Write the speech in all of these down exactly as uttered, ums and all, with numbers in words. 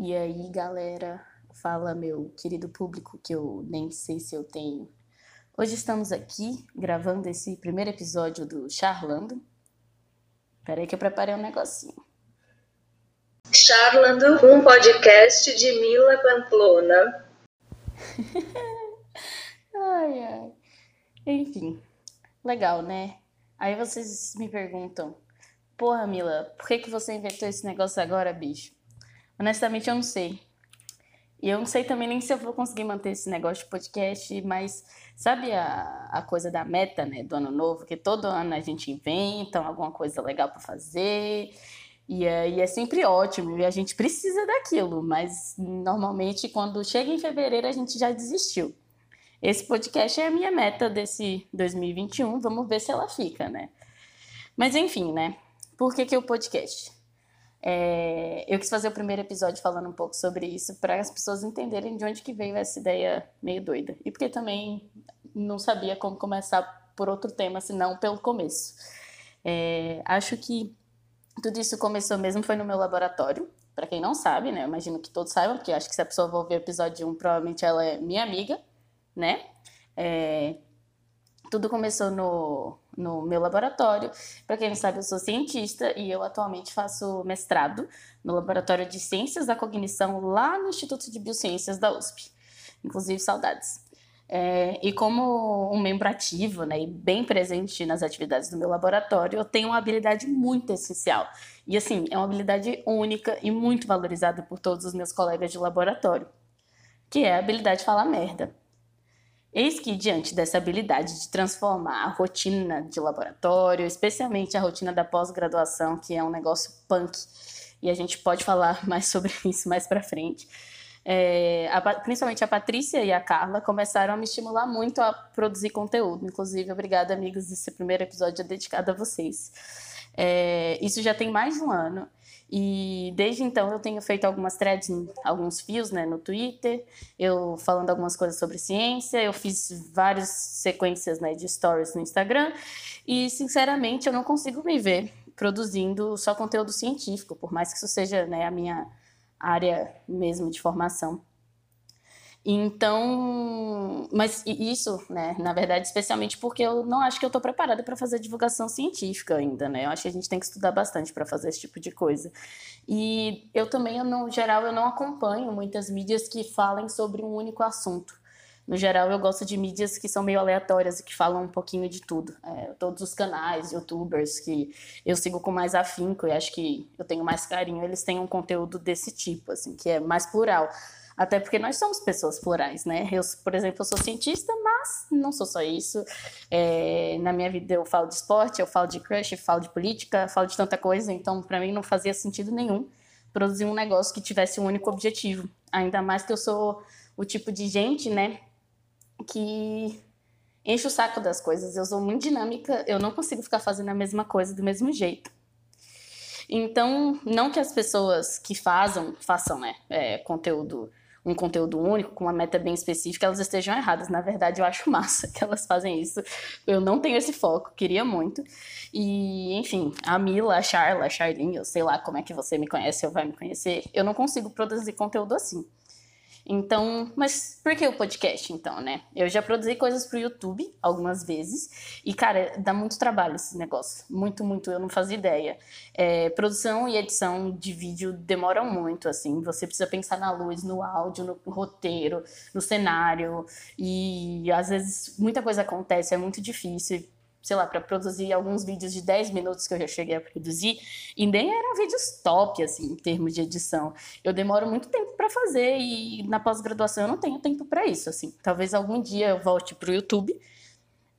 E aí, galera, fala meu querido público que eu nem sei se eu tenho. Hoje estamos aqui gravando esse primeiro episódio do Charlando. Peraí que eu preparei um negocinho. Charlando, um podcast de Mila Pamplona. Ai, ai. Enfim, legal, né? Aí vocês me perguntam, porra, Mila, por que, que você inventou esse negócio agora, bicho? Honestamente, eu não sei. E eu não sei também nem se eu vou conseguir manter esse negócio de podcast, mas sabe a, a coisa da meta, né, do ano novo? Que todo ano a gente inventa alguma coisa legal pra fazer, e é, e é sempre ótimo, e a gente precisa daquilo, mas normalmente quando chega em fevereiro a gente já desistiu. Esse podcast é a minha meta desse dois mil e vinte e um, vamos ver se ela fica, né? Mas enfim, né, por que que o podcast? É, eu quis fazer o primeiro episódio falando um pouco sobre isso para as pessoas entenderem de onde que veio essa ideia meio doida. E porque também não sabia como começar por outro tema, senão pelo começo. É, acho que tudo isso começou mesmo, foi no meu laboratório. Para quem não sabe, né? Eu imagino que todos saibam, porque acho que se a pessoa ouvir o episódio um, provavelmente ela é minha amiga, né? É, tudo começou no... no meu laboratório. Para quem não sabe, eu sou cientista e eu atualmente faço mestrado no Laboratório de Ciências da Cognição lá no Instituto de Biociências da U S P. Inclusive, saudades. É, e como um membro ativo, né, e bem presente nas atividades do meu laboratório, eu tenho uma habilidade muito essencial. E assim, é uma habilidade única e muito valorizada por todos os meus colegas de laboratório, que é a habilidade de falar merda. Eis que, diante dessa habilidade de transformar a rotina de laboratório, especialmente a rotina da pós-graduação, que é um negócio punk, e a gente pode falar mais sobre isso mais pra frente, é, a, principalmente a Patrícia e a Carla começaram a me estimular muito a produzir conteúdo. Inclusive, obrigada, amigas, esse primeiro episódio é dedicado a vocês. É, isso já tem mais de um ano. E desde então eu tenho feito algumas threads, alguns fios, né, no Twitter, eu falando algumas coisas sobre ciência, eu fiz várias sequências, né, de stories no Instagram e, sinceramente, eu não consigo me ver produzindo só conteúdo científico, por mais que isso seja, né, a minha área mesmo de formação. Então, mas isso, né, na verdade, especialmente porque eu não acho que eu estou preparada para fazer divulgação científica ainda, né, eu acho que a gente tem que estudar bastante para fazer esse tipo de coisa. E eu também, no geral, eu não acompanho muitas mídias que falem sobre um único assunto. No geral, eu gosto de mídias que são meio aleatórias e que falam um pouquinho de tudo. É, todos os canais, youtubers que eu sigo com mais afinco e acho que eu tenho mais carinho, eles têm um conteúdo desse tipo, assim, que é mais plural. Até porque nós somos pessoas plurais, né? Eu, por exemplo, eu sou cientista, mas não sou só isso. É, na minha vida eu falo de esporte, eu falo de crush, eu falo de política, eu falo de tanta coisa. Então, para mim, não fazia sentido nenhum produzir um negócio que tivesse um único objetivo. Ainda mais que eu sou o tipo de gente, né, que enche o saco das coisas. Eu sou muito dinâmica, eu não consigo ficar fazendo a mesma coisa do mesmo jeito. Então, não que as pessoas que fazem, façam, né, é, conteúdo... um conteúdo único, com uma meta bem específica, elas estejam erradas. Na verdade, eu acho massa que elas fazem isso. Eu não tenho esse foco, queria muito. E, enfim, a Mila, a Charla, a Charlin, eu sei lá como é que você me conhece ou vai me conhecer, eu não consigo produzir conteúdo assim. Então, mas por que o podcast, então, né? Eu já produzi coisas pro YouTube algumas vezes e, cara, dá muito trabalho esse negócio. Muito, muito, eu não fazia ideia. É, produção e edição de vídeo demoram muito, assim. Você precisa pensar na luz, no áudio, no roteiro, no cenário. E, às vezes, muita coisa acontece, é muito difícil. Sei lá, para produzir alguns vídeos de dez minutos que eu já cheguei a produzir, e nem eram vídeos top, assim, em termos de edição. Eu demoro muito tempo para fazer e na pós-graduação eu não tenho tempo para isso, assim. Talvez algum dia eu volte pro YouTube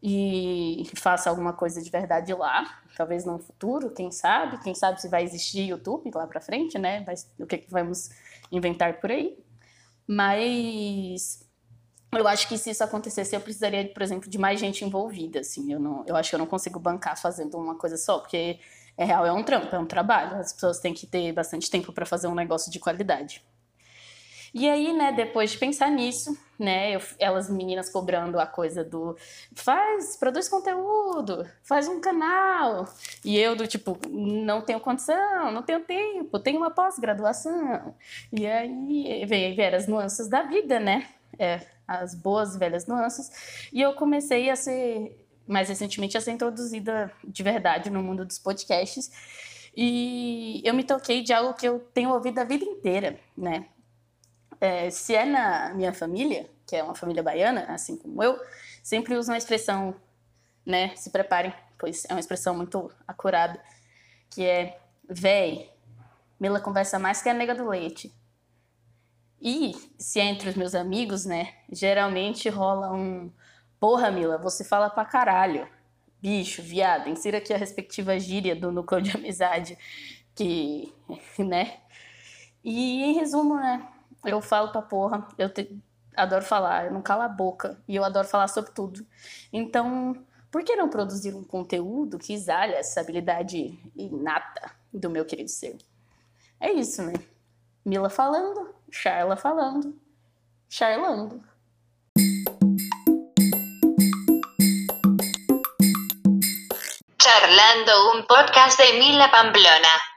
e faça alguma coisa de verdade lá, talvez no futuro, quem sabe? Quem sabe se vai existir YouTube lá para frente, né? Vai, o que, que vamos inventar por aí. Mas... eu acho que se isso acontecesse, eu precisaria, por exemplo, de mais gente envolvida, assim. Eu, não, eu acho que eu não consigo bancar fazendo uma coisa só, porque é real, é um trampo, é um trabalho. As pessoas têm que ter bastante tempo para fazer um negócio de qualidade. E aí, né, depois de pensar nisso, né? Eu, elas meninas cobrando a coisa do faz, produz conteúdo, faz um canal. E eu do tipo, não tenho condição, não tenho tempo, tenho uma pós-graduação. E aí veio, veio as nuances da vida, né? É, as boas velhas nuances. E eu comecei a ser, mais recentemente, a ser introduzida de verdade no mundo dos podcasts. E eu me toquei de algo que eu tenho ouvido a vida inteira, né? É, se é na minha família, que é uma família baiana, assim como eu, sempre uso uma expressão, né? Se preparem, pois é uma expressão muito acurada, que é, véi, Mila conversa mais que a nega do leite. E se é entre os meus amigos, né? Geralmente rola um, porra, Mila, você fala pra caralho. Bicho, viado, insira aqui a respectiva gíria do núcleo de amizade, que, né? E, em resumo, né? Eu falo pra porra, eu te... adoro falar, eu não calo a boca, e eu adoro falar sobre tudo. Então, por que não produzir um conteúdo que exalha essa habilidade inata do meu querido ser? É isso, né? Mila falando, Charla falando, Charlando. Charlando, um podcast de Mila Pamplona.